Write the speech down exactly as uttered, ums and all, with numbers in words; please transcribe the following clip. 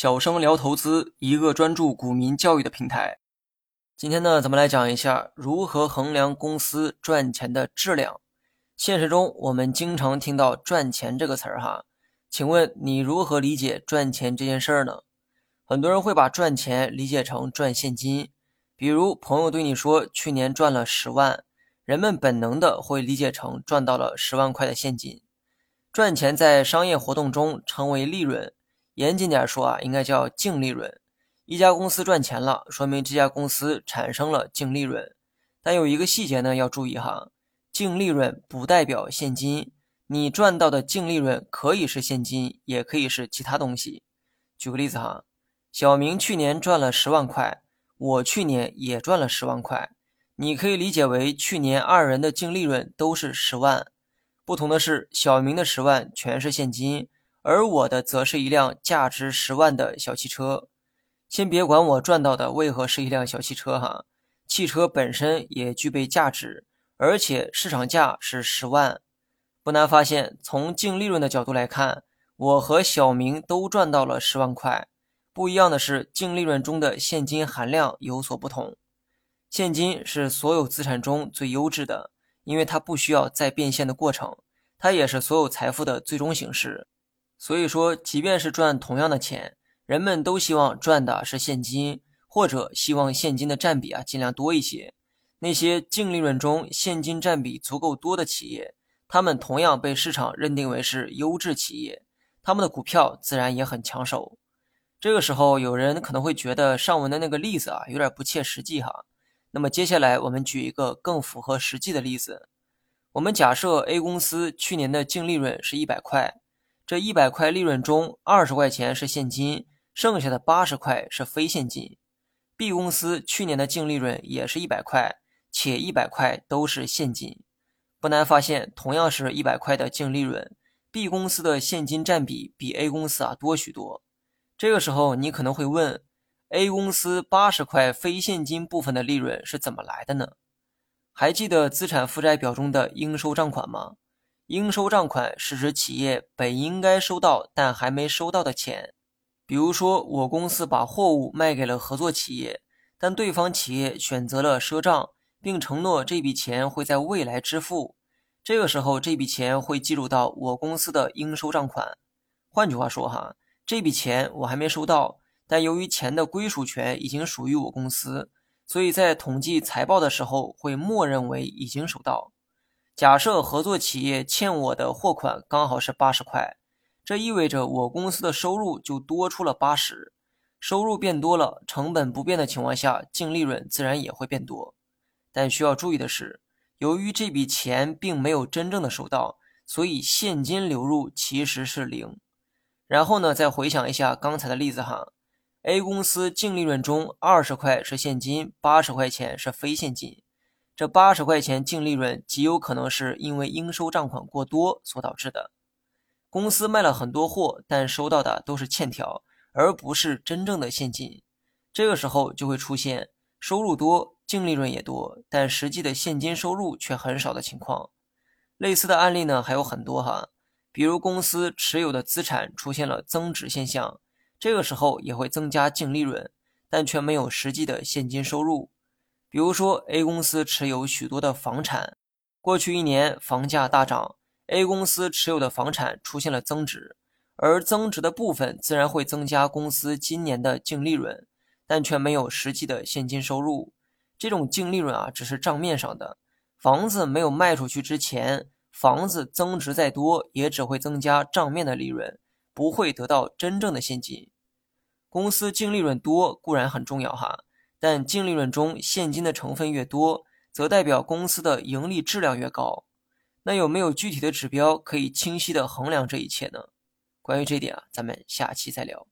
小生聊投资，一个专注股民教育的平台。今天呢，咱们来讲一下如何衡量公司赚钱的质量。现实中我们经常听到赚钱这个词儿哈，请问你如何理解赚钱这件事儿呢？很多人会把赚钱理解成赚现金，比如朋友对你说去年赚了十万，人们本能的会理解成赚到了十万块的现金。赚钱在商业活动中称为利润，严谨点说啊，应该叫净利润。一家公司赚钱了，说明这家公司产生了净利润。但有一个细节呢要注意哈，净利润不代表现金，你赚到的净利润可以是现金，也可以是其他东西。举个例子哈，小明去年赚了十万块，我去年也赚了十万块，你可以理解为去年二人的净利润都是十万。不同的是，小明的十万全是现金，而我的则是一辆价值十万的小汽车。先别管我赚到的为何是一辆小汽车哈，汽车本身也具备价值，而且市场价是十万。不难发现，从净利润的角度来看，我和小明都赚到了十万块。不一样的是，净利润中的现金含量有所不同。现金是所有资产中最优质的，因为它不需要再变现的过程，它也是所有财富的最终形式。所以说，即便是赚同样的钱，人们都希望赚的是现金，或者希望现金的占比啊尽量多一些。那些净利润中现金占比足够多的企业，他们同样被市场认定为是优质企业，他们的股票自然也很抢手。这个时候有人可能会觉得上文的那个例子啊有点不切实际哈。那么接下来我们举一个更符合实际的例子。我们假设 A 公司去年的净利润是一百块，这一百块利润中二十块钱是现金，剩下的八十块是非现金。B 公司去年的净利润也是一百块，且一百块都是现金。不难发现，同样是一百块的净利润， B 公司的现金占比比 A 公司啊多许多。这个时候你可能会问，A 公司八十块非现金部分的利润是怎么来的呢？还记得资产负债表中的应收账款吗？应收账款是指企业本应该收到但还没收到的钱。比如说，我公司把货物卖给了合作企业，但对方企业选择了赊账，并承诺这笔钱会在未来支付。这个时候这笔钱会计入到我公司的应收账款。换句话说哈，这笔钱我还没收到，但由于钱的归属权已经属于我公司，所以在统计财报的时候会默认为已经收到。假设合作企业欠我的货款刚好是八十块，这意味着我公司的收入就多出了八十，收入变多了，成本不变的情况下，净利润自然也会变多。但需要注意的是，由于这笔钱并没有真正的收到，所以现金流入其实是零。然后呢，再回想一下刚才的例子哈。A 公司净利润中二十块是现金，八十块钱是非现金。这八十块钱净利润极有可能是因为应收账款过多所导致的。公司卖了很多货，但收到的都是欠条，而不是真正的现金。这个时候就会出现收入多，净利润也多，但实际的现金收入却很少的情况。类似的案例呢还有很多哈，比如公司持有的资产出现了增值现象，这个时候也会增加净利润，但却没有实际的现金收入。比如说 A 公司持有许多的房产，过去一年房价大涨， A 公司持有的房产出现了增值，而增值的部分自然会增加公司今年的净利润，但却没有实际的现金收入。这种净利润啊，只是账面上的，房子没有卖出去之前，房子增值再多也只会增加账面的利润，不会得到真正的现金。公司净利润多固然很重要哈，但净利润中现金的成分越多，则代表公司的盈利质量越高。那有没有具体的指标可以清晰地衡量这一切呢？关于这点啊，咱们下期再聊。